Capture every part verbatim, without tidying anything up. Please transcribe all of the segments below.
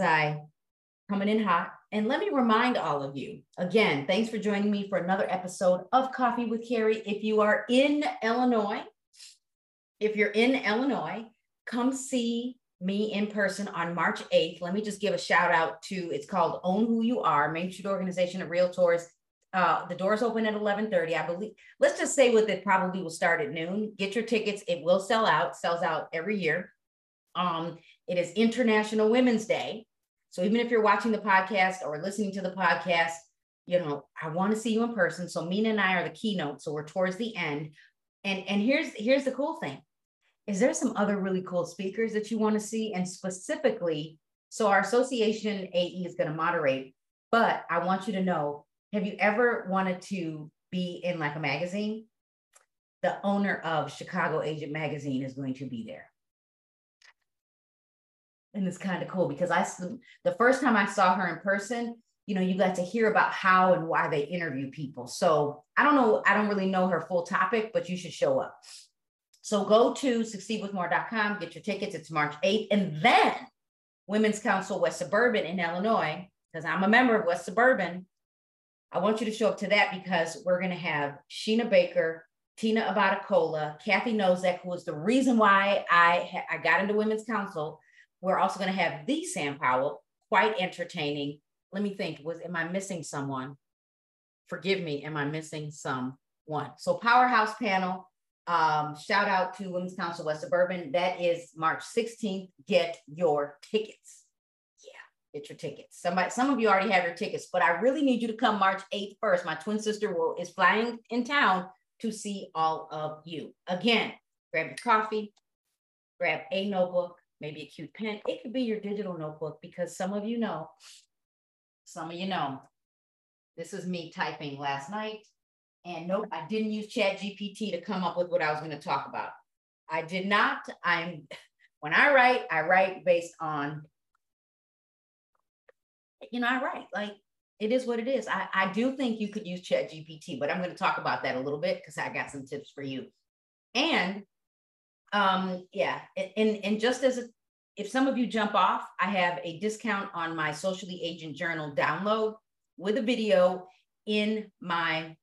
as I coming in hot. And let me remind all of you, again, thanks for joining me for another episode of Coffee with Carrie. If you are in Illinois, if you're in Illinois, come see me in person on March eighth. Let me just give a shout out to, it's called Own Who You Are, Main Street Organization of Realtors. Uh, the doors open at eleven thirty, I believe. Let's just say with it probably will start at noon. Get your tickets. It will sell out, sells out every year. Um, it is International Women's Day. So even if you're watching the podcast or listening to the podcast, you know, I want to see you in person. So Mina and I are the keynote. So we're towards the end. And, and here's, here's the cool thing. Is there some other really cool speakers that you want to see? And specifically, so our association A E is going to moderate, but I want you to know, have you ever wanted to be in like a magazine? The owner of Chicago Agent Magazine is going to be there. And it's kind of cool because I, the first time I saw her in person, you know, you got to hear about how and why they interview people. So I don't know, I don't really know her full topic, but you should show up. So go to succeed with more dot com, get your tickets. It's March eighth. And then Women's Council West Suburban in Illinois, because I'm a member of West Suburban. I want you to show up to that because we're going to have Sheena Baker, Tina Abatacola, Kathy Nozek, who is the reason why I, I got into Women's Council. We're also going to have the Sam Powell, quite entertaining. Let me think, was, am I missing someone? Forgive me, am I missing someone? So powerhouse panel, um, shout out to Women's Council West Suburban. That is March sixteenth. Get your tickets. Yeah, get your tickets. Somebody, some of you already have your tickets, but I really need you to come March eighth first. My twin sister will, is flying in town to see all of you. Again, grab your coffee, grab a notebook, maybe a cute pen. It could be your digital notebook because some of you know, some of you know, this is me typing last night. And nope, I didn't use Chat G P T to come up with what I was going to talk about. I did not. I'm, when I write, I write based on, you know, I write like it is what it is. I, I do think you could use Chat G P T, but I'm going to talk about that a little bit because I got some tips for you. And Um, yeah. And, and just as a, if some of you jump off, I have a discount on my Socially Agent Journal download with a video in my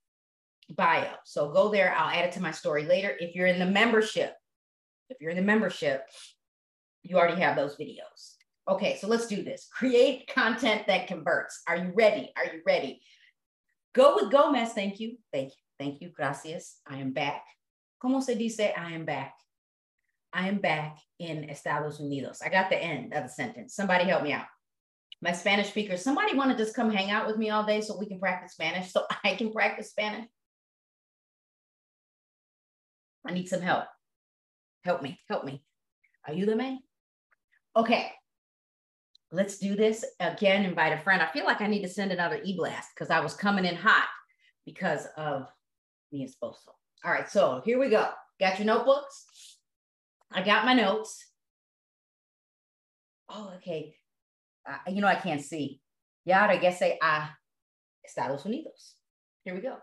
bio. So go there. I'll add it to my story later. If you're in the membership, if you're in the membership, you already have those videos. Okay. So let's do this. Create content that converts. Are you ready? Are you ready? Go with Gomez. Thank you. Thank you. Thank you. Gracias. I am back. Como se dice? I am back. I am back in Estados Unidos. I got the end of the sentence. Somebody help me out. My Spanish speaker, somebody want to just come hang out with me all day so we can practice Spanish, so I can practice Spanish? I need some help. Help me, help me. Ayúdame. Okay, let's do this again. Invite a friend. I feel like I need to send another e-blast because I was coming in hot because of mi esposo. All right, so here we go. Got your notebooks? I got my notes. Oh, okay. Uh, you know, I can't see. Ya regresé a Estados Unidos. Here we go.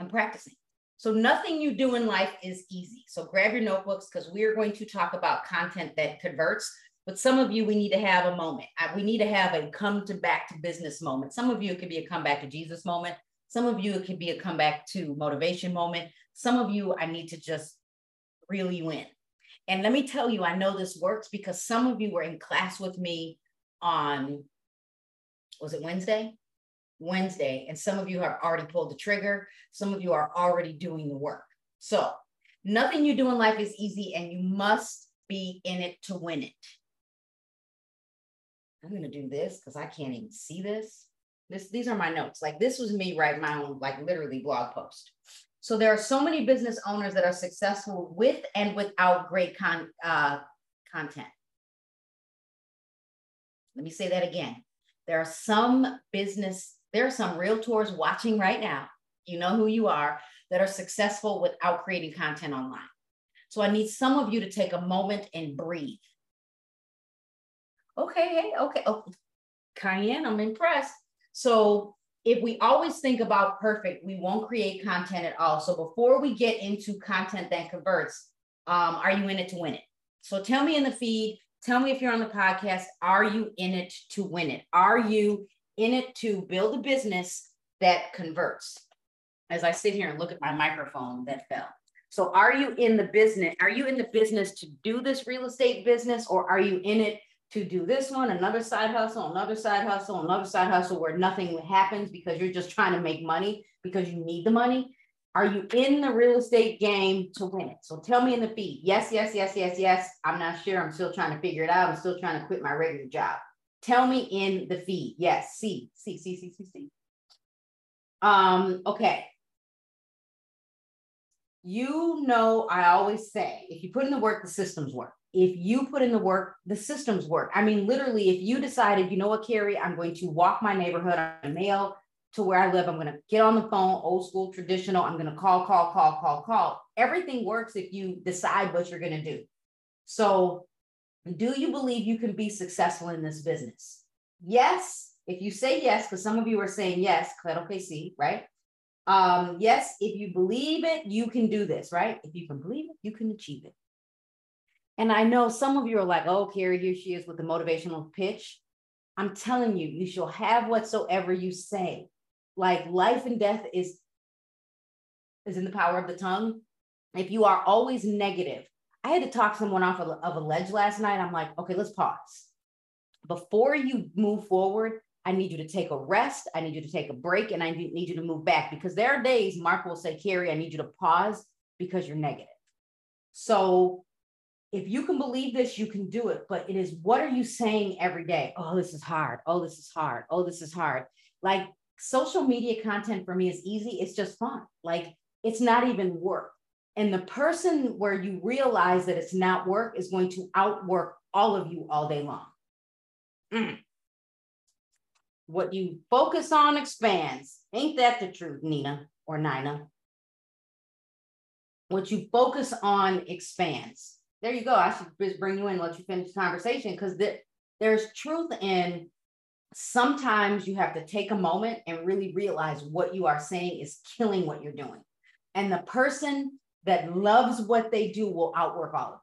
I'm practicing. So nothing you do in life is easy. So grab your notebooks because we are going to talk about content that converts. But some of you, we need to have a moment. I, we need to have a come to back to business moment. Some of you, it could be a comeback to Jesus moment. Some of you, it could be a comeback to motivation moment. Some of you, I need to just really win. And let me tell you, I know this works because some of you were in class with me on, was it Wednesday? Wednesday. And some of you have already pulled the trigger. Some of you are already doing the work. So nothing you do in life is easy and you must be in it to win it. I'm going to do this because I can't even see this. This, these are my notes. Like this was me writing my own, like literally blog post. So there are so many business owners that are successful with and without great con, uh, content. Let me say that again. There are some business, there are some realtors watching right now, you know who you are, that are successful without creating content online. So I need some of you to take a moment and breathe. Okay, hey, okay. Oh, Cayenne, I'm impressed. So if we always think about perfect, we won't create content at all. So before we get into content that converts, um, are you in it to win it? So tell me in the feed, Tell me if you're on the podcast, are you in it to win it? Are you in it to build a business that converts? As I sit here and look at my microphone that fell. So are you in the business? Are you in the business to do this real estate business, or are you in it to do this one, another side hustle, another side hustle, another side hustle where nothing happens because you're just trying to make money because you need the money? Are you in the real estate game to win it? So tell me in the feed. Yes, yes, yes, yes, yes. I'm not sure. I'm still trying to figure it out. I'm still trying to quit my regular job. Tell me in the feed. Yes. C, C, C, C, C, C. Um, okay. You know, I always say, if you put in the work, the systems work. If you put in the work, the systems work. I mean, literally, if you decided, you know what, Carrie, I'm going to walk my neighborhood on mail to where I live. I'm going to get on the phone, old school, traditional. I'm going to call, call, call, call, call. Everything works if you decide what you're going to do. So do you believe you can be successful in this business? Yes. If you say yes, because some of you are saying yes, C L K C, right? Um, yes, if you believe it, you can do this, right? If you can believe it, you can achieve it. And I know some of you are like, oh, Carrie, here she is with the motivational pitch. I'm telling you, you shall have whatsoever you say. Like, life and death is, is in the power of the tongue. If you are always negative, I had to talk someone off of, of a ledge last night. I'm like, okay, let's pause. Before you move forward, I need you to take a rest. I need you to take a break, and I need you to move back, because there are days Mark will say, Carrie, I need you to pause because you're negative. So if you can believe this, you can do it. But it is, what are you saying every day? Oh, this is hard. Oh, this is hard. Oh, this is hard. Like, social media content for me is easy. It's just fun. Like, it's not even work. And the person where you realize that it's not work is going to outwork all of you all day long. Mm. What you focus on expands. Ain't that the truth, Nina or Nina? What you focus on expands. There you go. I should just bring you in and let you finish the conversation, because th- there's truth in sometimes you have to take a moment and really realize what you are saying is killing what you're doing. And the person that loves what they do will outwork all of it.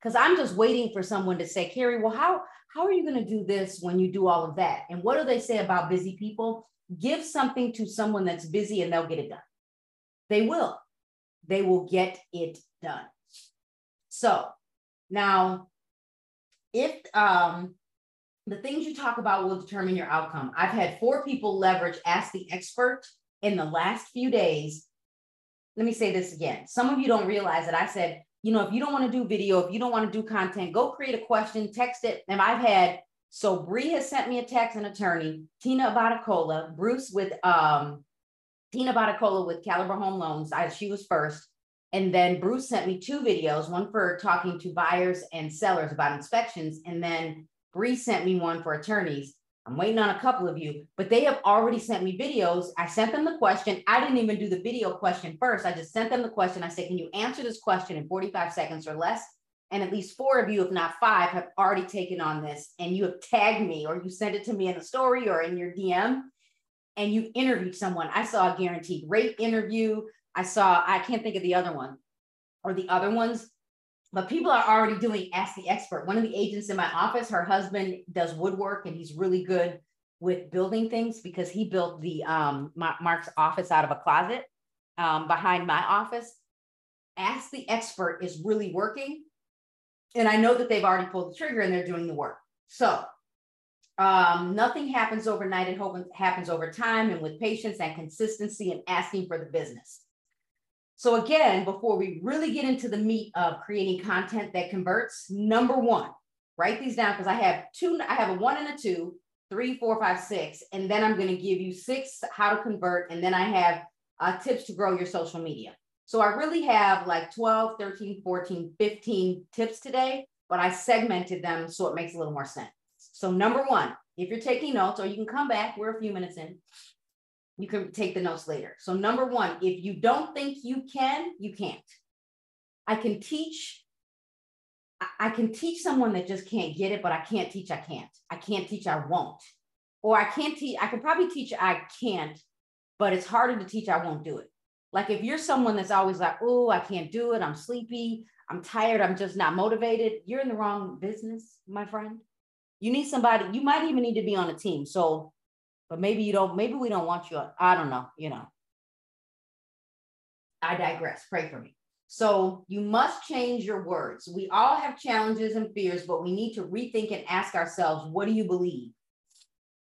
Because I'm just waiting for someone to say, Carrie, well, how, how are you going to do this when you do all of that? And what do they say about busy people? Give something to someone that's busy and they'll get it done. They will. They will get it done. So now, if um, the things you talk about will determine your outcome. I've had four people leverage Ask the Expert in the last few days. Let me say this again. Some of you don't realize that I said, you know, if you don't want to do video, if you don't want to do content, go create a question, text it. And I've had, so Bree has sent me a text, an attorney, Tina Batacola, Bruce with, um, Tina Batacola with Caliber Home Loans. I, she was first. And then Bruce sent me two videos, one for talking to buyers and sellers about inspections. And then Bree sent me one for attorneys. I'm waiting on a couple of you, but they have already sent me videos. I sent them the question. I didn't even do the video question first. I just sent them the question. I said, can you answer this question in forty-five seconds or less? And at least four of you, if not five, have already taken on this, and you have tagged me, or you sent it to me in a story or in your D M, and you interviewed someone. I saw a Guaranteed Rate interview. I saw, I can't think of the other one or the other ones. But people are already doing Ask the Expert. One of the agents in my office, her husband does woodwork, and he's really good with building things because he built the um, my, Mark's office out of a closet um, behind my office. Ask the Expert is really working. And I know that they've already pulled the trigger and they're doing the work. So um, nothing happens overnight. It happens over time and with patience and consistency and asking for the business. So again, before we really get into the meat of creating content that converts, number one, write these down, because I have two, I have a one and a two, three, four, five, six, and then I'm going to give you six how to convert. And then I have uh, tips to grow your social media. So I really have like twelve, thirteen, fourteen, fifteen tips today, but I segmented them so it makes a little more sense. So number one, if you're taking notes, or you can come back, we're a few minutes in. You can take the notes later. So number one, if you don't think you can, you can't. I can teach. I can teach someone that just can't get it, but I can't teach I can't. I can't teach I won't. Or I can't teach, I can probably teach I can't, but it's harder to teach I won't do it. Like if you're someone that's always like, oh, I can't do it, I'm sleepy, I'm tired, I'm just not motivated, you're in the wrong business, my friend. You need somebody, you might even need to be on a team. So, but maybe you don't, maybe we don't want you, I don't know, you know. I digress, pray for me. So you must change your words. We all have challenges and fears, but we need to rethink and ask ourselves, what do you believe?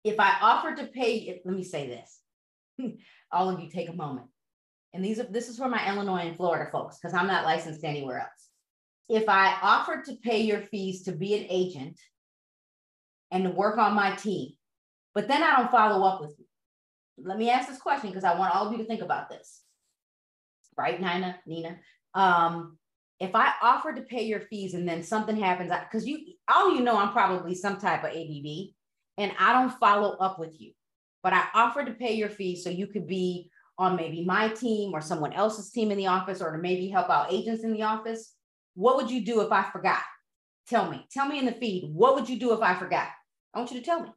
If I offer to pay, let me say this, all of you take a moment. And these are, this is for my Illinois and Florida folks, because I'm not licensed anywhere else. If I offered to pay your fees to be an agent and to work on my team, but then I don't follow up with you. Let me ask this question, because I want all of you to think about this. Right, Nina, Nina? Um, if I offered to pay your fees and then something happens, because you all you know I'm probably some type of A D D, and I don't follow up with you, but I offered to pay your fees so you could be on maybe my team or someone else's team in the office, or to maybe help out agents in the office, what would you do if I forgot? Tell me, tell me in the feed, what would you do if I forgot? I want you to tell me.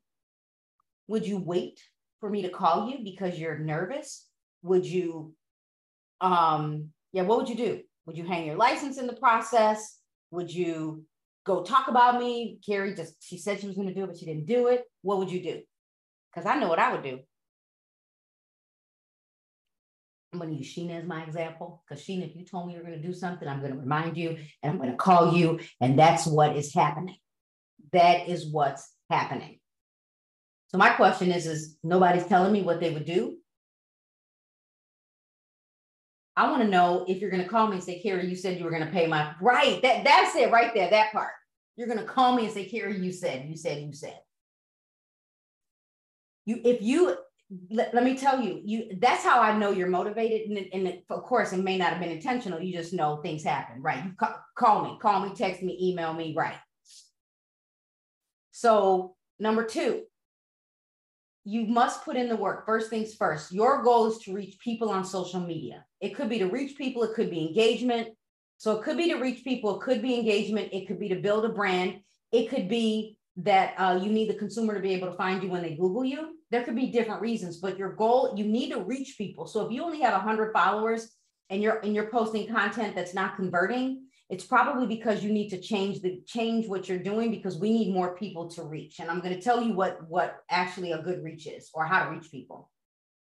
Would you wait for me to call you because you're nervous? Would you, um, yeah, what would you do? Would you hang your license in the process? Would you go talk about me? Carrie just, she said she was gonna do it, but she didn't do it. What would you do? Because I know what I would do. I'm going to use Sheena as my example, because Sheena, if you told me you're going to do something, I'm going to remind you and I'm going to call you. And that's what is happening. That is what's happening. So my question is, is nobody's telling me what they would do. I want to know if you're going to call me and say, Carrie, you said you were going to pay my, right. That, that's it right there. That part. You're going to call me and say, Carrie, you said, you said, you said. You, if you, Let, let me tell you, you that's how I know you're motivated. And, and it, of course, it may not have been intentional. You just know things happen, right? You ca call me, call me, text me, email me, right? So number two, you must put in the work. First things first, your goal is to reach people on social media. It could be to reach people. It could be engagement. So it could be to reach people. It could be engagement. It could be to build a brand. It could be that uh, you need the consumer to be able to find you when they Google you. There could be different reasons, but your goal, you need to reach people. So if you only have one hundred followers and you're and you're posting content that's not converting, it's probably because you need to change the change what you're doing, because we need more people to reach. And I'm going to tell you what, what actually a good reach is, or how to reach people.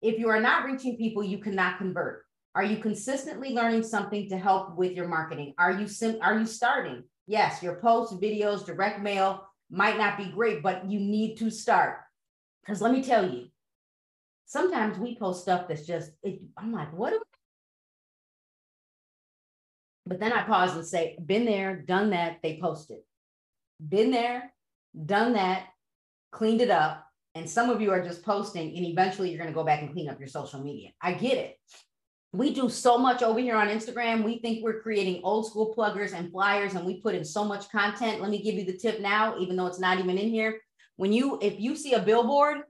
If you are not reaching people, you cannot convert. Are you consistently learning something to help with your marketing? Are you sim are you starting? Yes, your posts, videos, direct mail might not be great, but you need to start. Because let me tell you, sometimes we post stuff that's just, it, I'm like, what? Am I? But then I pause and say, been there, done that, they posted. Been there, done that, cleaned it up. And some of you are just posting, and eventually you're going to go back and clean up your social media. I get it. We do so much over here on Instagram. We think we're creating old school pluggers and flyers, and we put in so much content. Let me give you the tip now, even though it's not even in here. When you, if you see a billboard,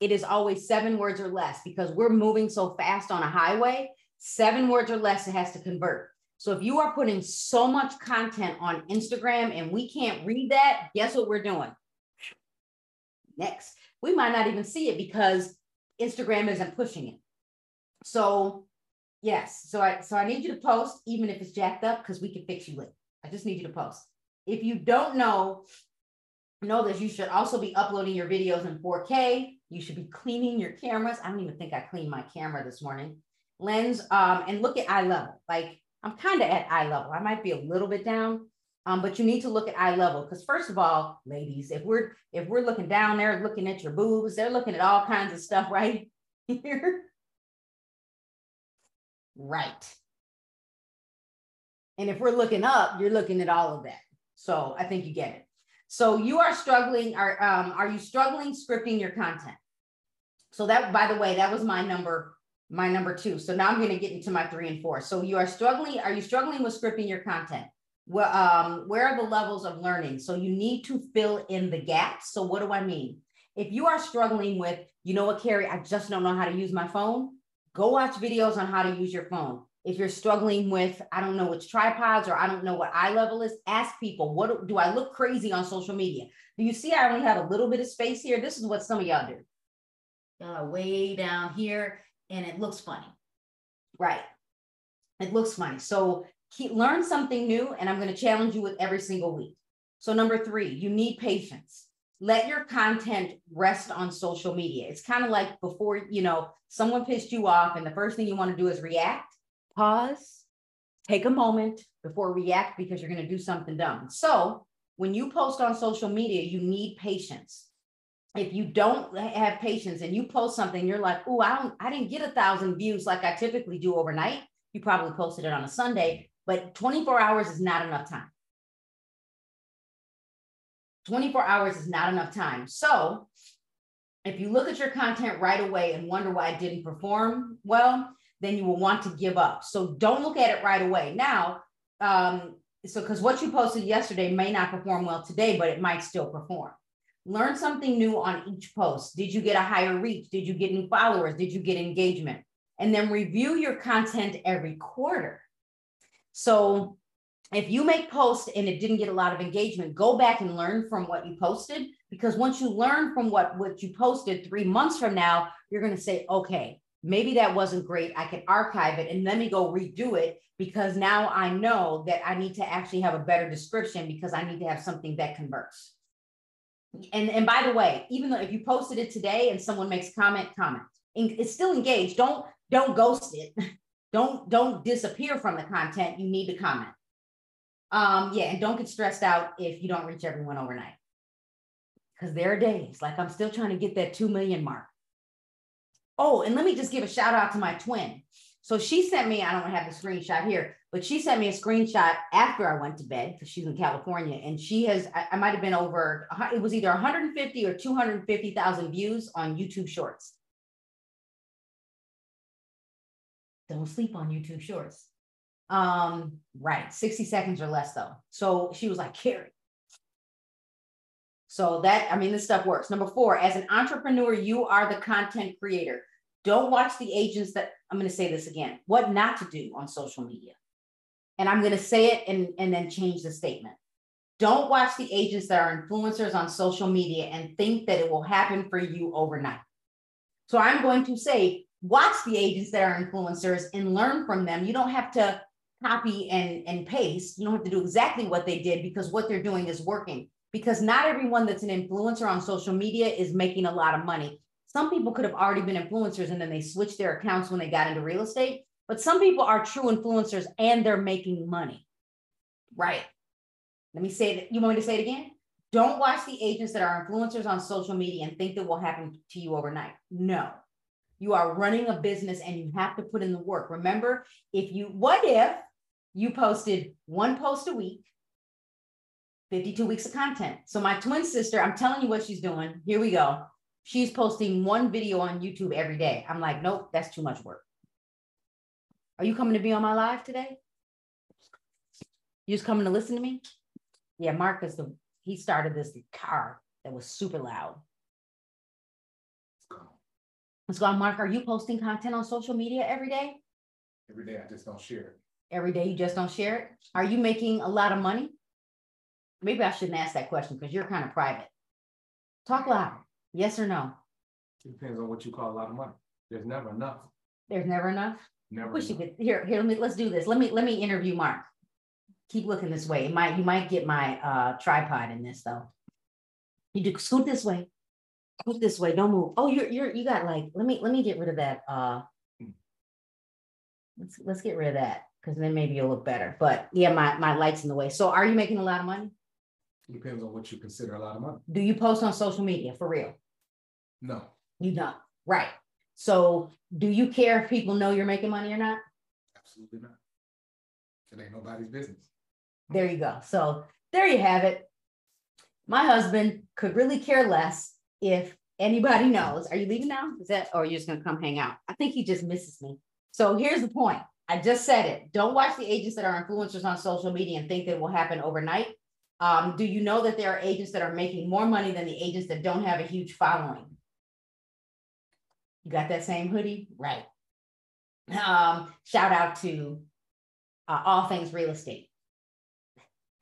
it is always seven words or less, because we're moving so fast on a highway, seven words or less, it has to convert. So if you are putting so much content on Instagram and we can't read that, guess what we're doing? Next, we might not even see it because Instagram isn't pushing it. So yes, so I, so I need you to post, even if it's jacked up, because we can fix you later. I just need you to post. If you don't know, know that you should also be uploading your videos in four K. You should be cleaning your cameras. I don't even think I cleaned my camera this morning. Lens, um, and look at eye level. Like, I'm kind of at eye level. I might be a little bit down, um, but you need to look at eye level, because first of all, ladies, if we're if we're looking down, they're looking at your boobs. They're looking at all kinds of stuff right here. Right. And if we're looking up, you're looking at all of that. So I think you get it. So you are struggling, are, um, are you struggling scripting your content? So that, by the way, that was my number, my number two. So now I'm going to get into my three and four. So you are struggling, are you struggling with scripting your content? Well, um, where are the levels of learning? So you need to fill in the gaps. So what do I mean? If you are struggling with, you know what, Carrie, I just don't know how to use my phone, go watch videos on how to use your phone. If you're struggling with, I don't know which tripods, or I don't know what eye level is, ask people, what do I look crazy on social media? Do you see I only have a little bit of space here? This is what some of y'all do. Y'all are way down here and it looks funny. Right. It looks funny. So keep, learn something new, and I'm going to challenge you with every single week. So number three, you need patience. Let your content rest on social media. It's kind of like before, you know, someone pissed you off and the first thing you want to do is react, pause, take a moment before react because you're going to do something dumb. So when you post on social media, you need patience. If you don't have patience and you post something, you're like, oh, I don't, I didn't get a thousand views like I typically do overnight. You probably posted it on a Sunday, but twenty-four hours is not enough time. twenty-four hours is not enough time. So if you look at your content right away and wonder why it didn't perform well, then you will want to give up. So don't look at it right away. Now, um, so because what you posted yesterday may not perform well today, but it might still perform. Learn something new on each post. Did you get a higher reach? Did you get new followers? Did you get engagement? And then review your content every quarter. So if you make posts and it didn't get a lot of engagement, go back and learn from what you posted, because once you learn from what, what you posted three months from now, you're going to say, okay, maybe that wasn't great. I can archive it and let me go redo it, because now I know that I need to actually have a better description because I need to have something that converts. And, and by the way, even though if you posted it today and someone makes comment, comment, it's still engaged. Don't, don't ghost it. Don't, don't disappear from the content. You need to comment. Um, yeah. And don't get stressed out if you don't reach everyone overnight, because there are days like I'm still trying to get that two million mark. Oh, and let me just give a shout out to my twin. So she sent me, I don't have the screenshot here, but she sent me a screenshot after I went to bed because she's in California, and she has, I, I might've been over, it was either one hundred fifty or two hundred fifty thousand views on YouTube Shorts. Don't sleep on YouTube Shorts. Um, right. sixty seconds or less though. So she was like, Carrie. So that, I mean, this stuff works. Number four, as an entrepreneur, you are the content creator. Don't watch the agents that, I'm going to say this again, what not to do on social media. And I'm going to say it and, and then change the statement. Don't watch the agents that are influencers on social media and think that it will happen for you overnight. So I'm going to say, watch the agents that are influencers and learn from them. You don't have to copy and, and paste. You don't have to do exactly what they did, because what they're doing is working. Because not everyone that's an influencer on social media is making a lot of money. Some people could have already been influencers and then they switched their accounts when they got into real estate, but some people are true influencers and they're making money, right? Let me say that. You want me to say it again? Don't watch the agents that are influencers on social media and think that will happen to you overnight. No, you are running a business and you have to put in the work. Remember, if you, what if you posted one post a week, fifty-two weeks of content? So my twin sister, I'm telling you what she's doing. Here we go. She's posting one video on YouTube every day. I'm like, nope, that's too much work. Are you coming to be on my live today? You just coming to listen to me? Yeah, Marcus, the, he started this car that was super loud. Let's go on, Mark. Are you posting content on social media every day? Every day, I just don't share it. Every day, you just don't share it? Are you making a lot of money? Maybe I shouldn't ask that question because you're kind of private. Talk loud. Yes or no? It depends on what you call a lot of money. There's never enough. There's never enough? Never Wish enough. You could, here, here, let me, let's do this. Let me, let me interview Mark. Keep looking this way. It might, you might get my uh, tripod in this though. You do scoot this way. Scoot this way. Don't move. Oh, you're, you're, you got like, let me, let me get rid of that. Uh, let's, let's get rid of that. Cause then maybe you'll look better, but yeah, my, my light's in the way. So are you making a lot of money? Depends on what you consider a lot of money. Do you post on social media for real? No. You don't. Right. So do you care if people know you're making money or not? Absolutely not. It ain't nobody's business. There you go. So there you have it. My husband could really care less if anybody knows. Are you leaving now? Is that, or are you just going to come hang out? I think he just misses me. So here's the point. I just said it. Don't watch the agents that are influencers on social media and think that it will happen overnight. Um, do you know that there are agents that are making more money than the agents that don't have a huge following? You got that same hoodie? Right. Um, shout out to uh, All Things Real Estate.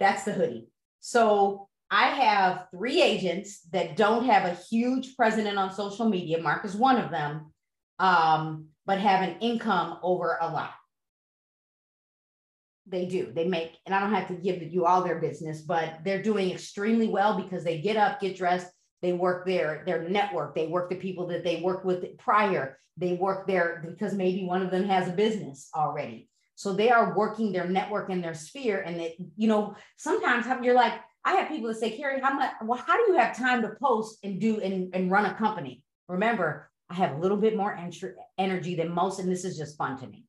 That's the hoodie. So I have three agents that don't have a huge presence on social media. Mark is one of them, um, but have an income over a lot. They do. They make, and I don't have to give you all their business, but they're doing extremely well because they get up, get dressed, they work their, their network, they work the people that they worked with prior, they work their, because maybe one of them has a business already. So they are working their network and their sphere. And that, you know, sometimes you're like, I have people that say, Carrie, how much, well, how do you have time to post and do and, and run a company? Remember, I have a little bit more energy than most, and this is just fun to me.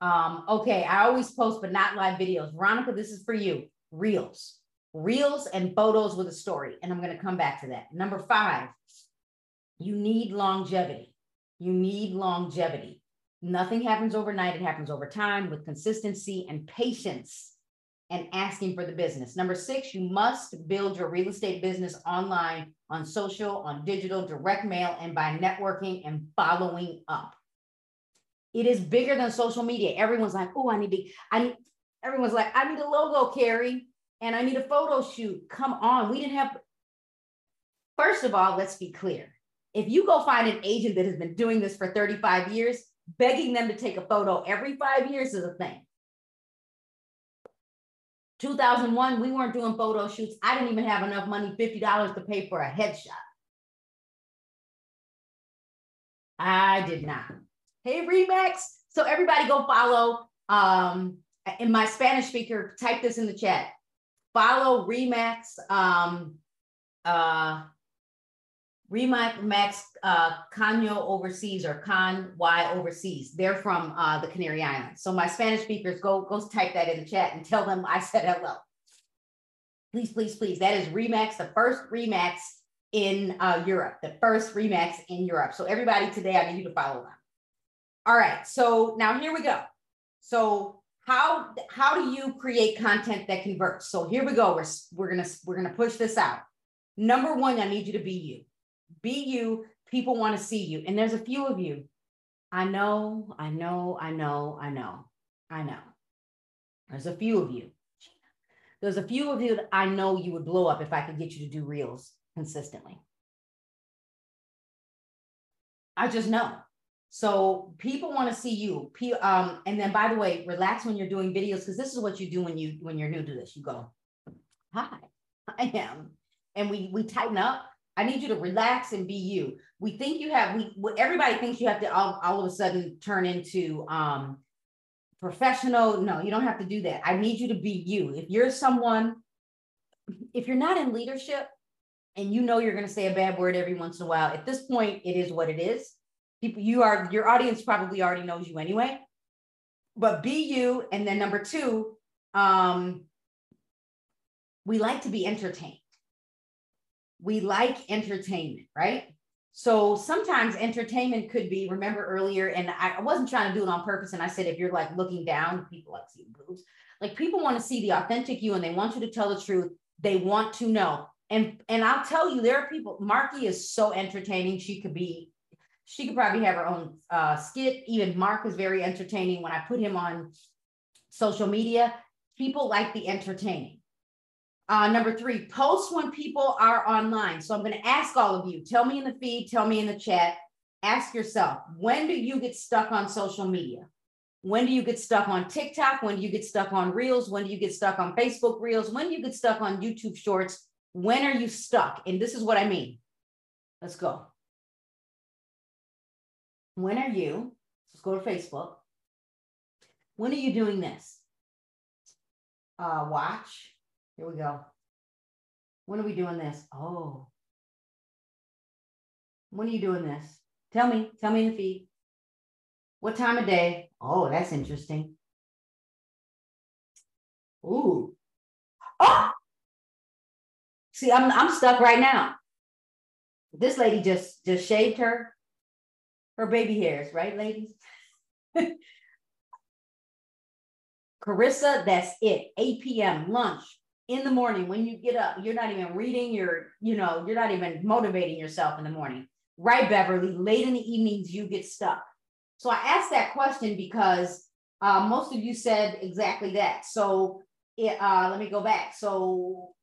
Um, okay, I always post, but not live videos. Veronica, this is for you. Reels. Reels and photos with a story. And I'm going to come back to that. Number five, you need longevity. You need longevity. Nothing happens overnight. It happens over time with consistency and patience and asking for the business. Number six, you must build your real estate business online, on social, on digital, direct mail, and by networking and following up. It is bigger than social media. Everyone's like, oh, I need to, I need, everyone's like, I need a logo, Carrie, and I need a photo shoot. Come on. We didn't have, first of all, let's be clear. If you go find an agent that has been doing this for thirty-five years, begging them to take a photo every five years is a thing. two thousand one, we weren't doing photo shoots. I didn't even have enough money, fifty dollars to pay for a headshot. I did not. Hey, REMAX. So everybody go follow. Um, in my Spanish speaker, type this in the chat. Follow REMAX, um, uh, REMAX uh, Canyo Overseas or Can Y Overseas. They're from uh, the Canary Islands. So my Spanish speakers, go, go type that in the chat and tell them I said hello. Please, please, please. That is REMAX, the first REMAX in uh, Europe, the first REMAX in Europe. So everybody today, I need you to follow them. All right, so now here we go. So how, how do you create content that converts? So here we go, we're, we're, gonna, we're gonna push this out. Number one, I need you to be you. Be you, people wanna see you. And there's a few of you. I know, I know, I know, I know, I know. There's a few of you. There's a few of you that I know you would blow up if I could get you to do reels consistently. I just know. So people want to see you. Um, and then, by the way, relax when you're doing videos, because this is what you do when you when you're new to this. You go, hi, I am, and we we tighten up. I need you to relax and be you. We think you have we everybody thinks you have to all, all of a sudden turn into um, professional. No, you don't have to do that. I need you to be you. If you're someone, if you're not in leadership, and you know you're going to say a bad word every once in a while, at this point, it is what it is. People, you are, your audience probably already knows you anyway, but be you. And then number two, um, we like to be entertained. We like entertainment, right? So sometimes entertainment could be, remember earlier, and I wasn't trying to do it on purpose. And I said, if you're like looking down, people like to see boobs. Like people want to see the authentic you, and they want you to tell the truth. They want to know. And, and I'll tell you, there are people, Marky is so entertaining. She could be, She could probably have her own uh, skit. Even Mark is very entertaining. When I put him on social media, people like the entertaining. Uh, number three, post when people are online. So I'm going to ask all of you, tell me in the feed, tell me in the chat, ask yourself, when do you get stuck on social media? When do you get stuck on TikTok? When do you get stuck on Reels? When do you get stuck on Facebook Reels? When do you get stuck on YouTube Shorts? When are you stuck? And this is what I mean. Let's go. When are you, let's go to Facebook. When are you doing this? Uh, watch, here we go. When are we doing this? Oh. When are you doing this? Tell me, tell me in the feed. What time of day? Oh, that's interesting. Ooh. Oh! See, I'm, I'm stuck right now. This lady just, just shaved her. Her baby hairs, right, ladies? Carissa, that's it. eight p m lunch in the morning. When you get up, you're not even reading. You're, you know, you're not even motivating yourself in the morning. Right, Beverly? Late in the evenings, you get stuck. So I asked that question because uh, most of you said exactly that. So it, uh, let me go back. So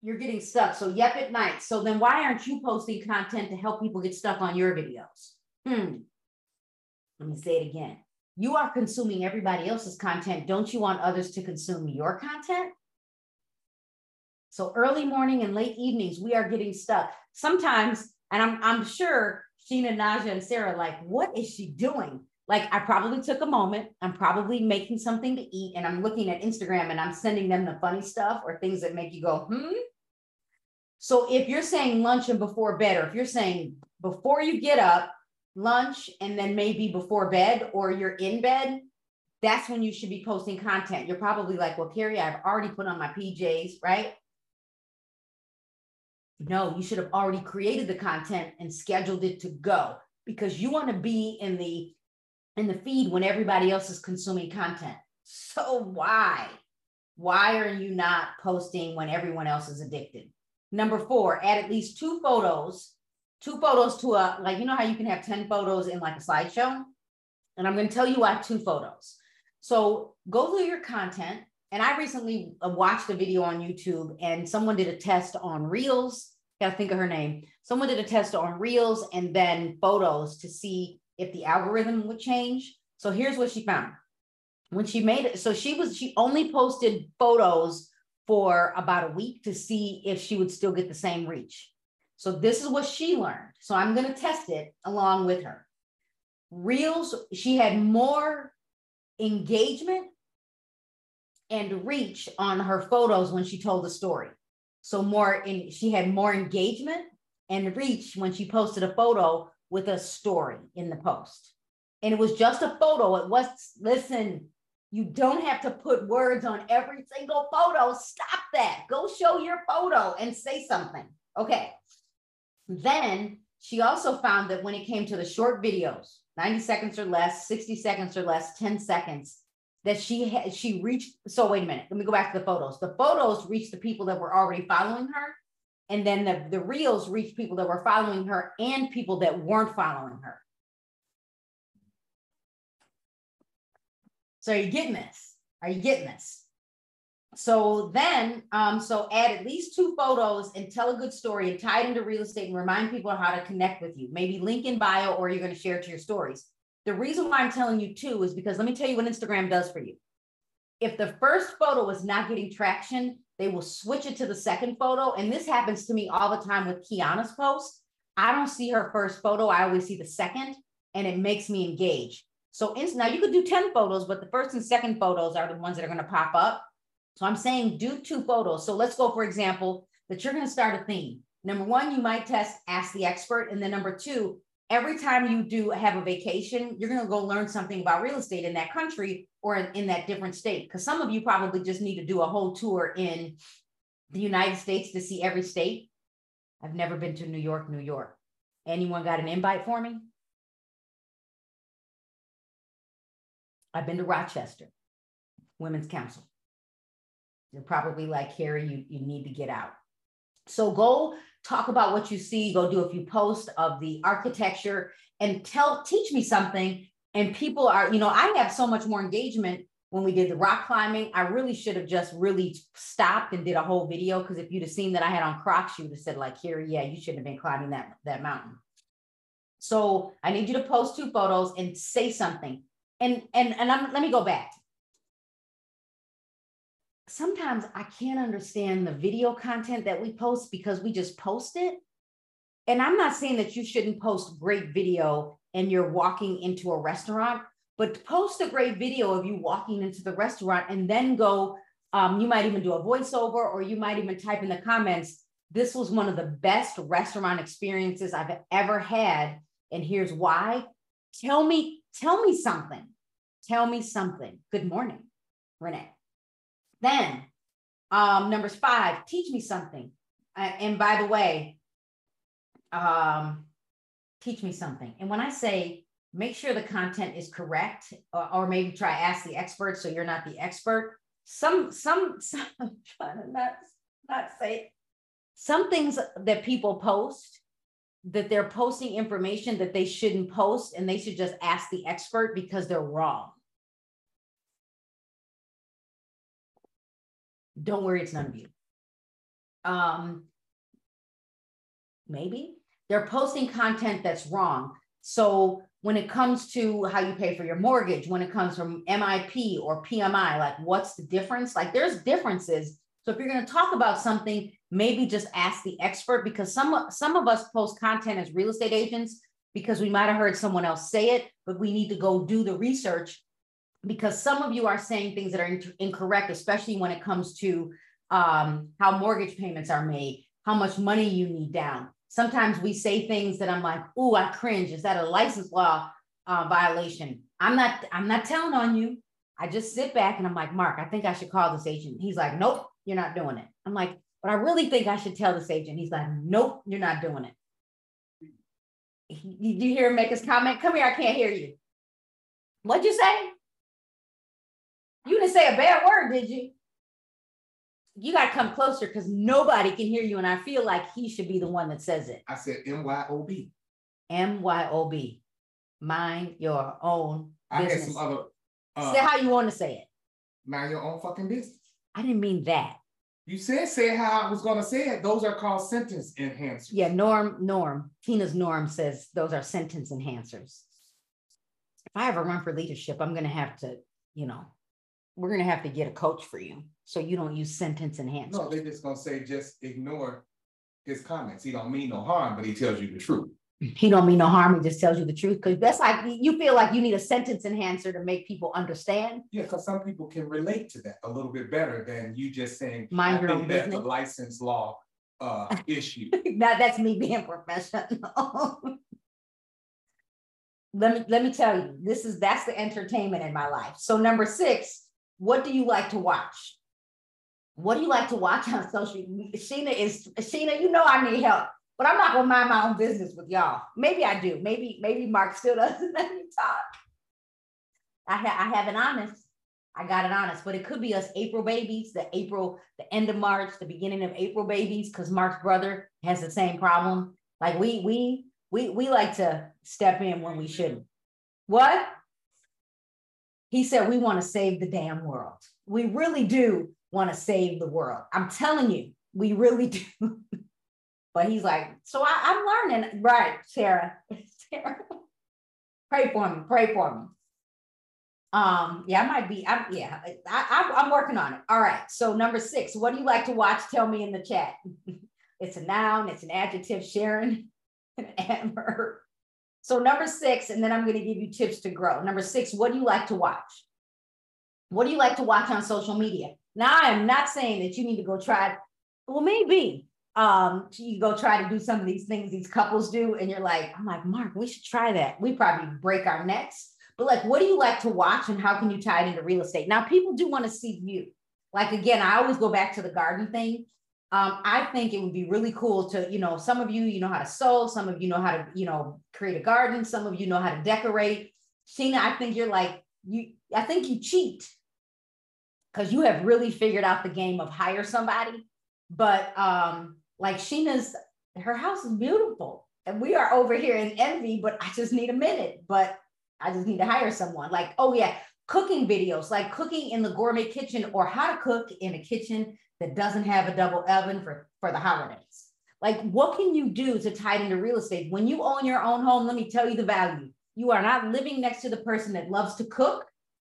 you're getting stuck. So yep, at night. So then why aren't you posting content to help people get stuck on your videos? Hmm. Let me say it again. you are consuming everybody else's content. Don't you want others to consume your content? So early morning and late evenings, we are getting stuck. Sometimes, and I'm, I'm sure Sheena, Naja, and Sarah, like, what is she doing? Like, I probably took a moment. I'm probably making something to eat and I'm looking at Instagram and I'm sending them the funny stuff or things that make you go, hmm. So if you're saying lunch and before bed, or if you're saying before you get up, lunch, and then maybe before bed, or you're in bed, that's when you should be posting content. You're probably like, well, Carrie, I've already put on my P Js, right? No, you should have already created the content and scheduled it to go, because you want to be in the in the feed when everybody else is consuming content. So why? Why are you not posting when everyone else is addicted? Number four, add at least two photos, two photos to a, like, you know how you can have ten photos in like a slideshow? And I'm going to tell you why two photos. So go through your content. And I recently watched a video on YouTube and someone did a test on Reels. Got to think of her name. Someone did a test on Reels and then photos to see if the algorithm would change. So here's what she found. When she made it, so she was, she only posted photos for about a week to see if she would still get the same reach. So this is what she learned. So I'm going to test it along with her. Reels, she had more engagement and reach on her photos when she told the story. So more in, she had more engagement and reach when she posted a photo with a story in the post. And it was just a photo. It was, listen, you don't have to put words on every single photo. Stop that. Go show your photo and say something. Okay. Then she also found that when it came to the short videos, ninety seconds or less, sixty seconds or less, ten seconds, that she had, she reached. So wait a minute, let me go back to the photos. The photos reached the people that were already following her. And then the, the reels reached people that were following her and people that weren't following her. So are you getting this? Are you getting this? So then, um, so add at least two photos and tell a good story and tie it into real estate and remind people how to connect with you. Maybe link in bio, or you're going to share it to your stories. The reason why I'm telling you two is because let me tell you what Instagram does for you. If the first photo is not getting traction, they will switch it to the second photo. And this happens to me all the time with Kiana's post. I don't see her first photo. I always see the second, and it makes me engage. So now you could do ten photos, but the first and second photos are the ones that are going to pop up. So I'm saying do two photos. So let's go, for example, that you're going to start a theme. Number one, you might test Ask the Expert. And then number two, every time you do have a vacation, you're going to go learn something about real estate in that country or in, in that different state. Because some of you probably just need to do a whole tour in the United States to see every state. I've never been to New York, New York. Anyone got an invite for me? I've been to Rochester, Women's Council. You're probably like, Carrie, you, you need to get out. So go talk about what you see, go do a few posts of the architecture and tell, teach me something. And people are, you know, I have so much more engagement when we did the rock climbing. I really should have just really stopped and did a whole video, because if you'd have seen that I had on Crocs, you would have said like, here, yeah, you shouldn't have been climbing that, that mountain. So I need you to post two photos and say something. And, and, and I'm, let me go back. Sometimes I can't understand the video content that we post because we just post it. And I'm not saying that you shouldn't post great video and you're walking into a restaurant, but post a great video of you walking into the restaurant and then go, um, you might even do a voiceover, or you might even type in the comments, this was one of the best restaurant experiences I've ever had. And here's why. Tell me, tell me something. Tell me something. Good morning, Renee. Then um, number five, teach me something. Uh, and by the way, um, teach me something. And when I say, make sure the content is correct, or, or maybe try Ask the Expert so you're not the expert. Some, some, some I'm trying to not, not say, some things that people post, that they're posting information that they shouldn't post, and they should just ask the expert because they're wrong. Don't worry, it's none of you. Um, maybe they're posting content that's wrong. So when it comes to how you pay for your mortgage, when it comes from M I P or P M I, like what's the difference? Like there's differences. So if you're going to talk about something, maybe just ask the expert, because some, some of us post content as real estate agents because we might've heard someone else say it, but we need to go do the research, because some of you are saying things that are in- incorrect, especially when it comes to um, how mortgage payments are made, how much money you need down. Sometimes we say things that I'm like, ooh, I cringe. Is that a license law uh, violation? I'm not, I'm not telling on you. I just sit back and I'm like, Mark, I think I should call this agent. He's like, nope, you're not doing it. I'm like, but I really think I should tell this agent. He's like, nope, you're not doing it. Did you hear him make his comment? Come here, I can't hear you. What'd you say? You didn't say a bad word, did you? You got to come closer because nobody can hear you. And I feel like he should be the one that says it. I said M Y O B. M Y O B. Mind your own business. I had some other. Uh, say how you want to say it. Mind your own fucking business. I didn't mean that. You said say how I was going to say it. Those are called sentence enhancers. Yeah, Norm, Norm. Tina's Norm says those are sentence enhancers. If I ever run for leadership, I'm going to have to, you know, we're going to have to get a coach for you so you don't use sentence enhancers. No, they're just going to say, just ignore his comments. He don't mean no harm, but he tells you the truth. He don't mean no harm. He just tells you the truth. Because that's like, you feel like you need a sentence enhancer to make people understand. Yeah, because some people can relate to that a little bit better than you just saying, mind your own business. That's a license law uh, issue. Now that's me being professional. let me, let me tell you, this is, that's the entertainment in my life. So number six, what do you like to watch? What do you like to watch on social media? Sheena is, Sheena, you know I need help, but I'm not gonna mind my own business with y'all. Maybe I do. Maybe, maybe Mark still doesn't let me talk. I, ha- I have it honest. I got it honest, but it could be us April babies, the April, the end of March, the beginning of April babies, because Mark's brother has the same problem. Like we, we, we, we like to step in when we shouldn't. What? He said, we want to save the damn world. We really do want to save the world. I'm telling you, we really do. But he's like, so I, I'm learning. Right, Sarah. Sarah. Pray for me. Pray for me. Um, yeah, I might be. I'm, yeah, I, I, I'm working on it. All right. So number six, what do you like to watch? Tell me in the chat. It's a noun. It's an adjective, Sharon. An adverb. So number six, and then I'm going to give you tips to grow. Number six, what do you like to watch? What do you like to watch on social media? Now, I am not saying that you need to go try, well, maybe um, you go try to do some of these things these couples do. And you're like, I'm like, Mark, we should try that. We probably break our necks. But like, what do you like to watch and how can you tie it into real estate? Now, people do want to see you. Like, again, I always go back to the garden thing. Um, I think it would be really cool to, you know, some of you, you know how to sew, some of you know how to, you know, create a garden, some of you know how to decorate. Sheena, I think you're like, you, I think you cheat because you have really figured out the game of hire somebody. But um, like Sheena's, her house is beautiful and we are over here in envy, but I just need a minute, but I just need to hire someone. Like, oh yeah, cooking videos, like cooking in the gourmet kitchen or how to cook in a kitchen that doesn't have a double oven for, for the holidays. Like, what can you do to tie it into real estate? When you own your own home, let me tell you the value. You are not living next to the person that loves to cook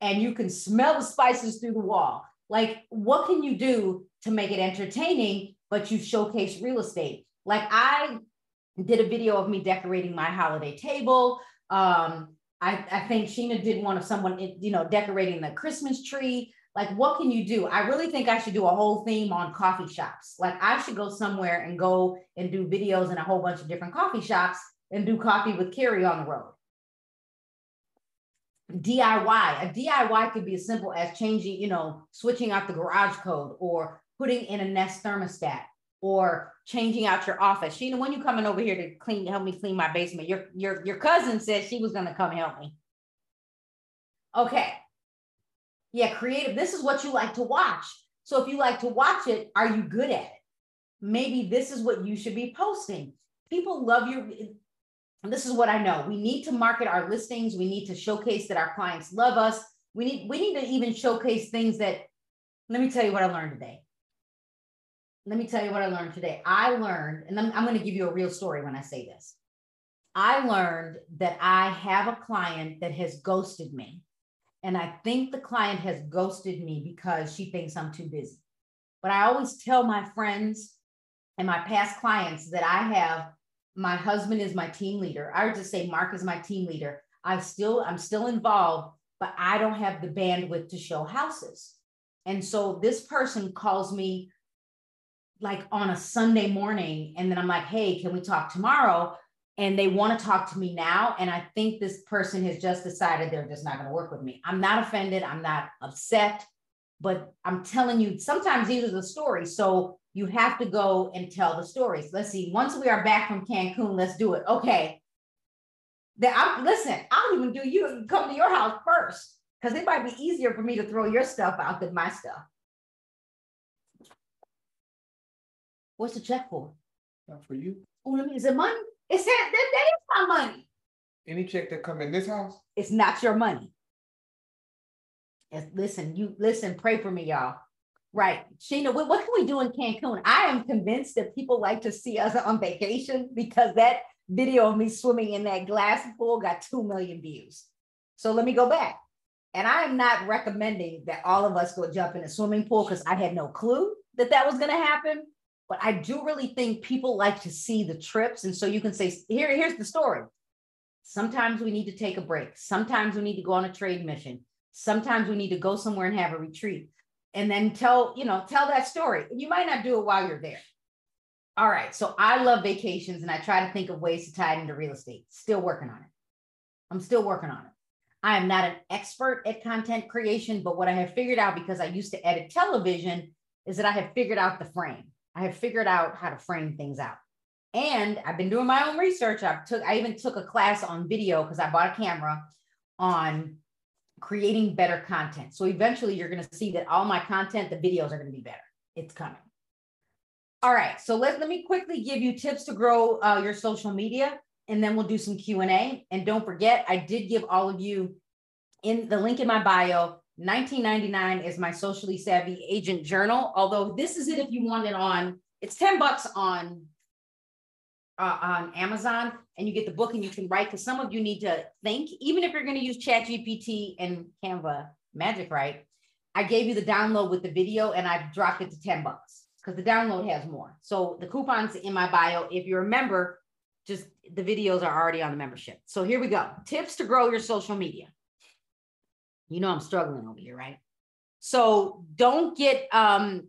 and you can smell the spices through the wall. Like, what can you do to make it entertaining, but you showcase real estate? Like, I did a video of me decorating my holiday table. Um, I, I think Sheena did one of someone, you know, decorating the Christmas tree. Like, what can you do? I really think I should do a whole theme on coffee shops. Like, I should go somewhere and go and do videos in a whole bunch of different coffee shops and do Coffee with Carrie on the road. D I Y. A D I Y could be as simple as changing, you know, switching out the garage code or putting in a Nest thermostat or changing out your office. Sheena, when you coming over here to clean, help me clean my basement? Your, your, your cousin said she was going to come help me. Okay. Yeah, creative. This is what you like to watch. So if you like to watch it, are you good at it? Maybe this is what you should be posting. People love your, this is what I know. We need to market our listings. We need to showcase that our clients love us. We need, we need to even showcase things that, let me tell you what I learned today. Let me tell you what I learned today. I learned, and I'm, I'm going to give you a real story when I say this. I learned that I have a client that has ghosted me. And I think the client has ghosted me because she thinks I'm too busy. But I always tell my friends and my past clients that I have, my husband is my team leader. I would just say Mark is my team leader. I still, I'm still involved, but I don't have the bandwidth to show houses. And so this person calls me like on a Sunday morning. And then I'm like, hey, can we talk tomorrow? And they want to talk to me now. And I think this person has just decided they're just not going to work with me. I'm not offended. I'm not upset, but I'm telling you, sometimes these are the stories. So you have to go and tell the stories. Let's see. Once we are back from Cancun, let's do it. Okay. That I'm, listen, I'll even do you come to your house first, because it might be easier for me to throw your stuff out than my stuff. What's the check for? Not for you. Oh, let me, is it money? It says that, that is my money. Any check that come in this house? It's not your money. It's, listen, you listen, pray for me, y'all. Right. Sheena, what, what can we do in Cancun? I am convinced that people like to see us on vacation because that video of me swimming in that glass pool got two million views. So let me go back. And I am not recommending that all of us go jump in a swimming pool because I had no clue that that was going to happen. But I do really think people like to see the trips. And so you can say, here, here's the story. Sometimes we need to take a break. Sometimes we need to go on a trade mission. Sometimes we need to go somewhere and have a retreat. And then tell, you know, tell that story. You might not do it while you're there. All right. So I love vacations and I try to think of ways to tie it into real estate. Still working on it. I'm still working on it. I am not an expert at content creation, but what I have figured out, because I used to edit television, is that I have figured out the frame. I have figured out how to frame things out. And I've been doing my own research. I took, I even took a class on video because I bought a camera on creating better content. So eventually you're going to see that all my content, the videos are going to be better. It's coming. All right. So let, let me quickly give you tips to grow uh, your social media, and then we'll do some Q and A. And don't forget, I did give all of you in the link in my bio, nineteen ninety-nine is my Socially Savvy Agent Journal. Although this is it if you want it on, it's ten bucks on, uh, on Amazon, and you get the book and you can write, because some of you need to think, even if you're going to use Chat G P T and Canva Magic Write. I gave you the download with the video and I've dropped it to ten bucks because the download has more. So the coupon's in my bio. If you're a member, just the videos are already on the membership. So here we go. Tips to grow your social media. You know, I'm struggling over here, right? So don't get um,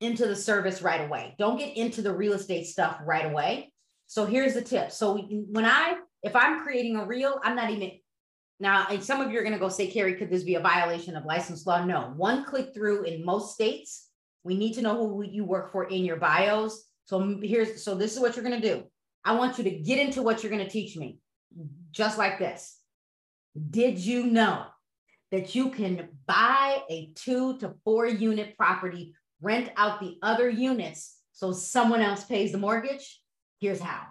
into the service right away. Don't get into the real estate stuff right away. So here's the tip. So when I, if I'm creating a reel, I'm not even, now, and some of you are going to go say, Carrie, could this be a violation of license law? No, one click through in most states. We need to know who you work for in your bios. So here's, so this is what you're going to do. I want you to get into what you're going to teach me, just like this. Did you know that you can buy a two to four unit property, rent out the other units so someone else pays the mortgage? Here's how.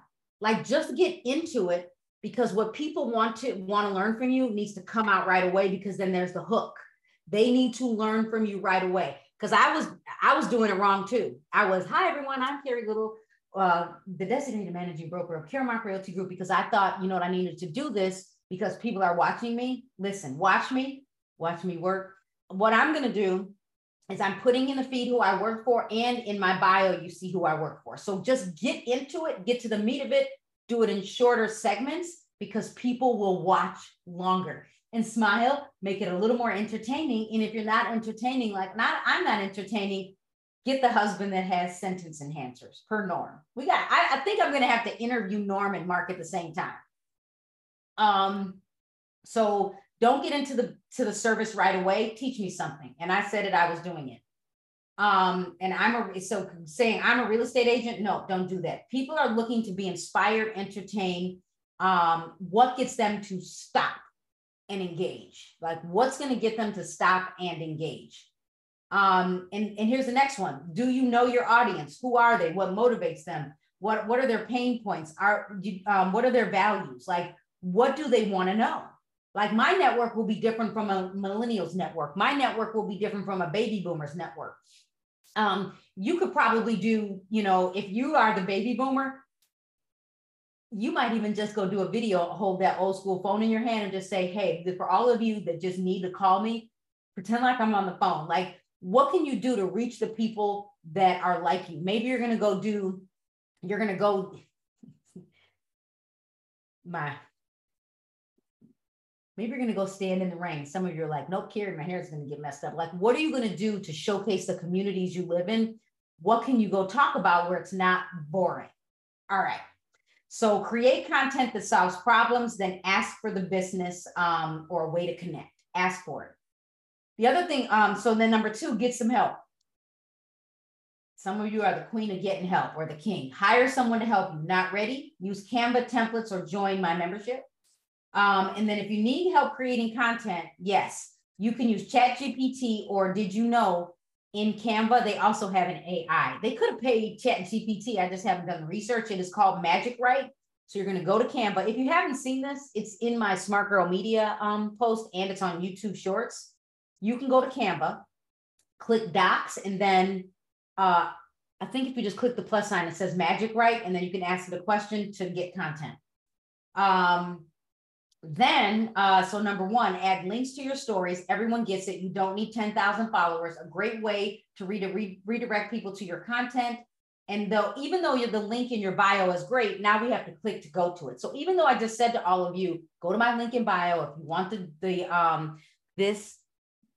Like, just get into it, because what people want to want to learn from you needs to come out right away, because then there's the hook. They need to learn from you right away. Because I was I was doing it wrong too. I was, hi everyone, I'm Carrie Little, uh, the designated managing broker of Caremark Realty Group, because I thought, you know what, I needed to do this because people are watching me. Listen, watch me. Watch me work. What I'm going to do is I'm putting in the feed who I work for, and in my bio, you see who I work for. So just get into it, get to the meat of it, do it in shorter segments, because people will watch longer. And smile, make it a little more entertaining. And if you're not entertaining, like not, I'm not entertaining, get the husband that has sentence enhancers per Norm. We got, I, I think I'm going to have to interview Norm and Mark at the same time. Um, so don't get into the to the service right away. Teach me something. And I said it, I was doing it. Um, and I'm a, so saying I'm a real estate agent. No, don't do that. People are looking to be inspired, entertained. Um, what gets them to stop and engage? Like, what's going to get them to stop and engage? Um, and, and here's the next one. Do you know your audience? Who are they? What motivates them? What, what are their pain points? Are, um, what are their values? Like, what do they want to know? Like, my network will be different from a millennials network. My network will be different from a baby boomers network. Um, you could probably do, you know, if you are the baby boomer, you might even just go do a video, hold that old school phone in your hand and just say, hey, for all of you that just need to call me, pretend like I'm on the phone. Like, what can you do to reach the people that are like you? Maybe you're going to go do, you're going to go, my, maybe you're going to go stand in the rain. Some of you are like, nope, Carrie, my hair is going to get messed up. Like, what are you going to do to showcase the communities you live in? What can you go talk about where it's not boring? All right. So create content that solves problems, then ask for the business um, or a way to connect. Ask for it. The other thing, um, so then number two, get some help. Some of you are the queen of getting help or the king. Hire someone to help you. Not ready? Use Canva templates or join my membership. Um, and then if you need help creating content, yes, you can use Chat G P T or did you know in Canva, they also have an A I. They could have paid Chat G P T. I just haven't done the research. It is called Magic Write. So you're going to go to Canva. If you haven't seen this, it's in my Smart Girl Media um, post and it's on YouTube Shorts. You can go to Canva, click Docs, and then uh, I think if you just click the plus sign, it says Magic Write, and then you can ask it a question to get content. Um, Then, uh, so number one, add links to your stories. Everyone gets it. You don't need ten thousand followers. A great way to re re redirect people to your content. And though, even though you're the link in your bio is great, now we have to click to go to it. So even though I just said to all of you, go to my link in bio if you want the, the um, this,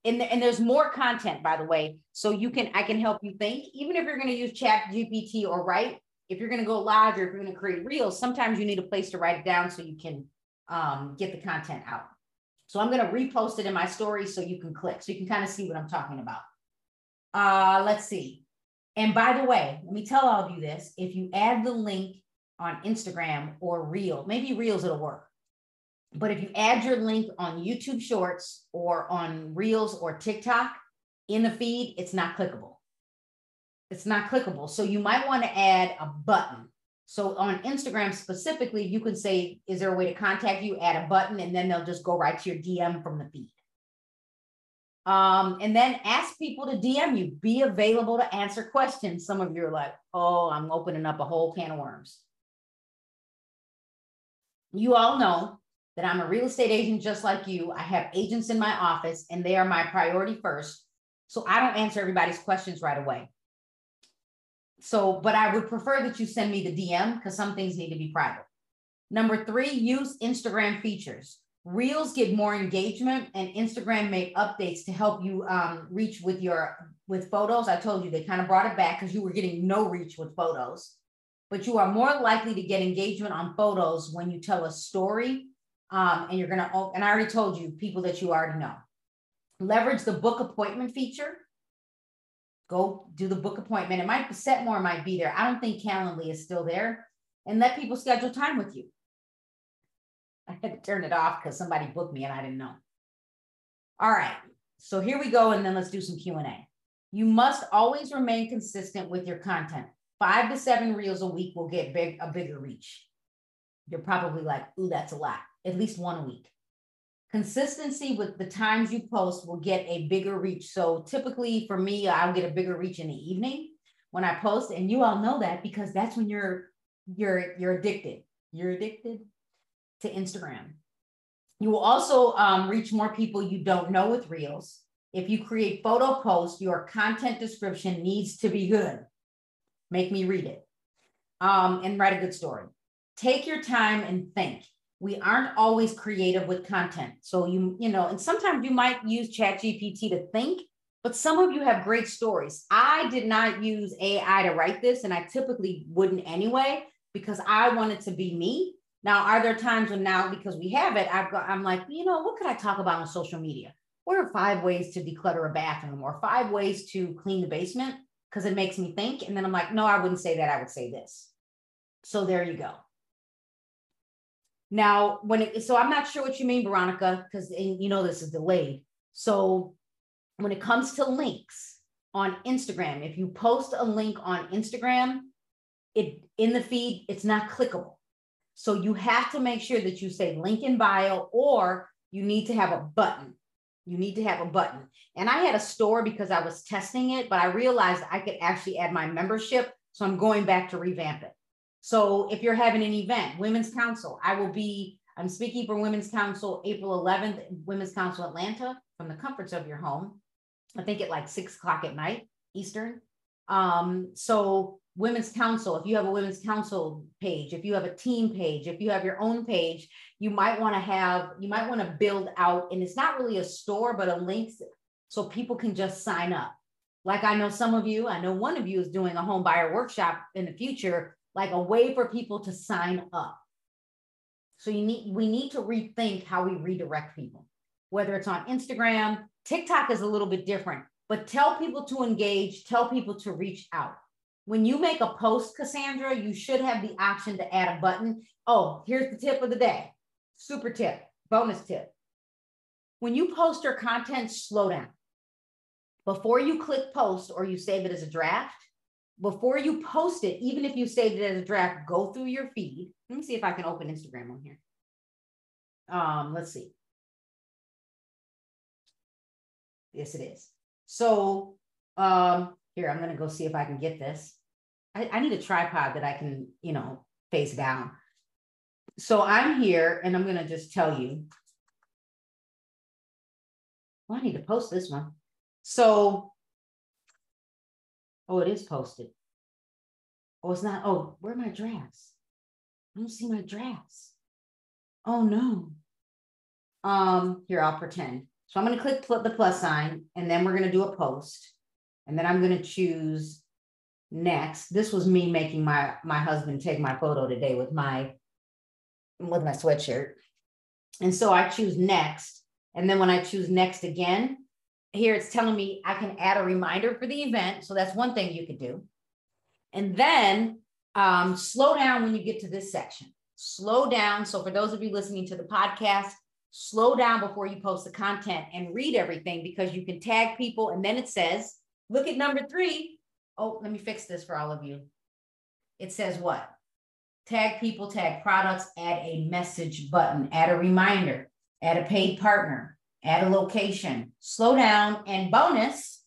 and, the, and there's more content, by the way. So you can, I can help you think, even if you're going to use Chat G P T or Write, if you're going to go live or if you're going to create reels, sometimes you need a place to write it down so you can Um, get the content out. So I'm going to repost it in my story so you can click, so you can kind of see what I'm talking about. Uh, let's see. And by the way, let me tell all of you this. If you add the link on Instagram or Reel, maybe Reels it'll work. But if you add your link on YouTube Shorts or on Reels or TikTok in the feed, it's not clickable. It's not clickable. So you might want to add a button. So on Instagram specifically, you can say, is there a way to contact you? Add a button, and then they'll just go right to your D M from the feed. Um, and then ask people to D M you. Be available to answer questions. Some of you are like, oh, I'm opening up a whole can of worms. You all know that I'm a real estate agent just like you. I have agents in my office, and they are my priority first. So I don't answer everybody's questions right away. So, but I would prefer that you send me the D M because some things need to be private. Number three, use Instagram features. Reels get more engagement and Instagram made updates to help you um, reach with your, with photos. I told you they kind of brought it back because you were getting no reach with photos, but you are more likely to get engagement on photos when you tell a story um, and you're going to, and I already told you people that you already know. Leverage the book appointment feature. Go do the book appointment. It might, Setmore might be there. I don't think Calendly is still there. And let people schedule time with you. I had to turn it off because somebody booked me and I didn't know. All right, so here we go. And then let's do some Q and A. You must always remain consistent with your content. Five to seven reels a week will get big, a bigger reach. You're probably like, ooh, that's a lot. At least one a week. Consistency with the times you post will get a bigger reach. So typically for me, I'll get a bigger reach in the evening when I post. And you all know that because that's when you're, you're, you're addicted. You're addicted to Instagram. You will also um, reach more people you don't know with Reels. If you create photo posts, your content description needs to be good. Make me read it um, and write a good story. Take your time and think. We aren't always creative with content. So you, you know, and sometimes you might use Chat G P T to think, but some of you have great stories. I did not use A I to write this, and I typically wouldn't anyway, because I wanted to be me. Now, are there times when now, because we have it, I've got, I'm like, you know, what could I talk about on social media? What are five ways to declutter a bathroom or five ways to clean the basement? Because it makes me think. And then I'm like, no, I wouldn't say that. I would say this. So there you go. Now, when it, so I'm not sure what you mean, Veronica, because you know this is delayed. So when it comes to links on Instagram, if you post a link on Instagram, it in the feed, it's not clickable. So you have to make sure that you say link in bio, or you need to have a button. You need to have a button. And I had a store because I was testing it, but I realized I could actually add my membership. So I'm going back to revamp it. So if you're having an event, Women's Council, I will be, I'm speaking for Women's Council April eleventh, Women's Council Atlanta, from the comforts of your home. I think at like six o'clock at night, Eastern. Um, so Women's Council, if you have a Women's Council page, if you have a team page, if you have your own page, you might want to have, you might want to build out, and it's not really a store, but a link so people can just sign up. Like I know some of you, I know one of you is doing a home buyer workshop in the future, like a way for people to sign up. So you need, we need to rethink how we redirect people, whether it's on Instagram. TikTok is a little bit different, but tell people to engage, tell people to reach out. When you make a post, Cassandra, you should have the option to add a button. Oh, here's the tip of the day. Super tip, bonus tip. When you post your content, slow down. Before you click post or you save it as a draft, before you post it, even if you saved it as a draft, go through your feed. Let me see if I can open Instagram on here. Um, let's see. Yes, it is. So um, here, I'm going to go see if I can get this. I, I need a tripod that I can, you know, face down. So I'm here and I'm going to just tell you. Well, I need to post this one. So, oh, it is posted. Oh, it's not. Oh, where are my drafts? I don't see my drafts. Oh, no. Um, here, I'll pretend. So I'm going to click the plus sign, and then we're going to do a post. And then I'm going to choose next. This was me making my, my husband take my photo today with my, with my sweatshirt. And so I choose next. And then when I choose next again, here it's telling me I can add a reminder for the event. So that's one thing you could do. And then um, slow down when you get to this section. Slow down. So for those of you listening to the podcast, slow down before you post the content and read everything, because you can tag people. And then it says, look at number three. Oh, let me fix this for all of you. It says what? Tag people, tag products, add a message button, add a reminder, add a paid partner, add a location, slow down, and bonus,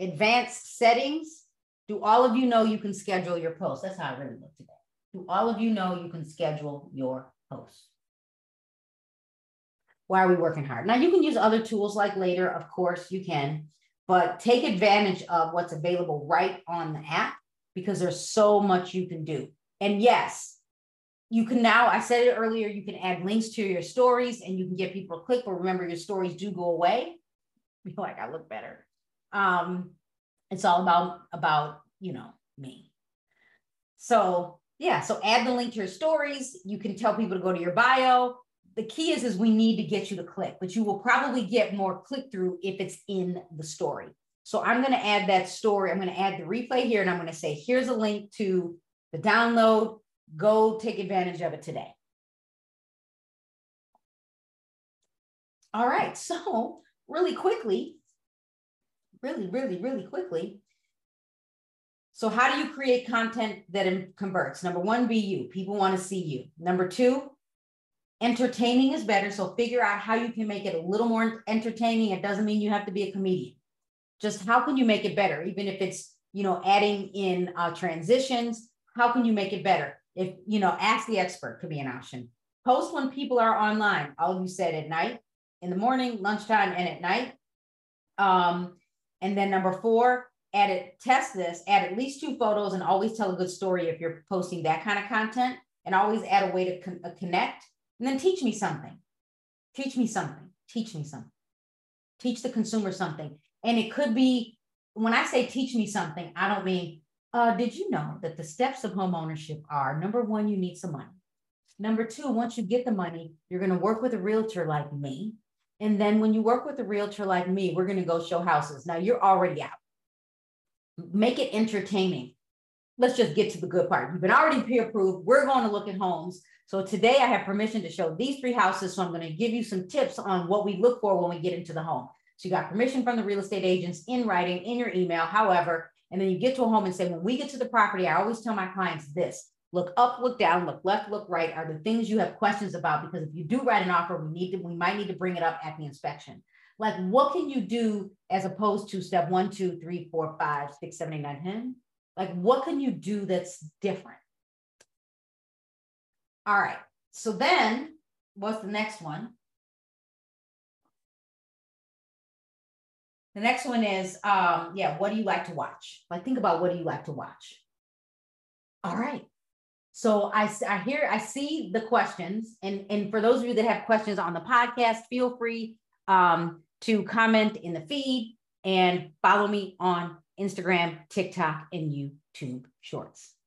advanced settings. Do all of you know you can schedule your posts? That's how I really look today. Do all of you know you can schedule your posts? Why are we working hard? Now, you can use other tools like Later, of course you can, but take advantage of what's available right on the app, because there's so much you can do. And yes, you can now, I said it earlier, you can add links to your stories and you can get people to click, but remember your stories do go away. I feel like I look better. Um, it's all about, about, you know, me. So yeah, so add the link to your stories. You can tell people to go to your bio. The key is, is we need to get you to click, but you will probably get more click through if it's in the story. So I'm going to add that story. I'm going to add the replay here, and I'm going to say, here's a link to the download. Go take advantage of it today. All right. So really quickly, really, really, really quickly. So how do you create content that converts? Number one, be you. People want to see you. Number two, entertaining is better. So figure out how you can make it a little more entertaining. It doesn't mean you have to be a comedian. Just how can you make it better? Even if it's, you know, adding in uh, transitions, how can you make it better? If, you know, ask the expert could be an option. Post when people are online. All of you said at night, in the morning, lunchtime, and at night. Um, and then number four, add it, test this, add at least two photos, and always tell a good story if you're posting that kind of content, and always add a way to con- connect. And then teach me something, teach me something, teach me something, teach the consumer something. And it could be, when I say teach me something, I don't mean, Uh, did you know that the steps of home ownership are, number one, you need some money. Number two, once you get the money, you're going to work with a realtor like me. And then when you work with a realtor like me, we're going to go show houses. Now you're already out. Make it entertaining. Let's just get to the good part. You've been already pre-approved. We're going to look at homes. So today I have permission to show these three houses. So I'm going to give you some tips on what we look for when we get into the home. So you got permission from the real estate agents in writing, in your email, however. And then you get to a home and say, when we get to the property, I always tell my clients this, look up, look down, look left, look right are the things you have questions about, because if you do write an offer, we need to, we might need to bring it up at the inspection. Like, what can you do as opposed to step one, two, three, four, five, six, seven, eight, nine, ten, Like, what can you do that's different? All right. So then what's the next one? The next one is, um, yeah, what do you like to watch? Like, think about what do you like to watch? All right. So I, I hear, I see the questions. And, and for those of you that have questions on the podcast, feel free um, to comment in the feed and follow me on Instagram, TikTok, and YouTube Shorts.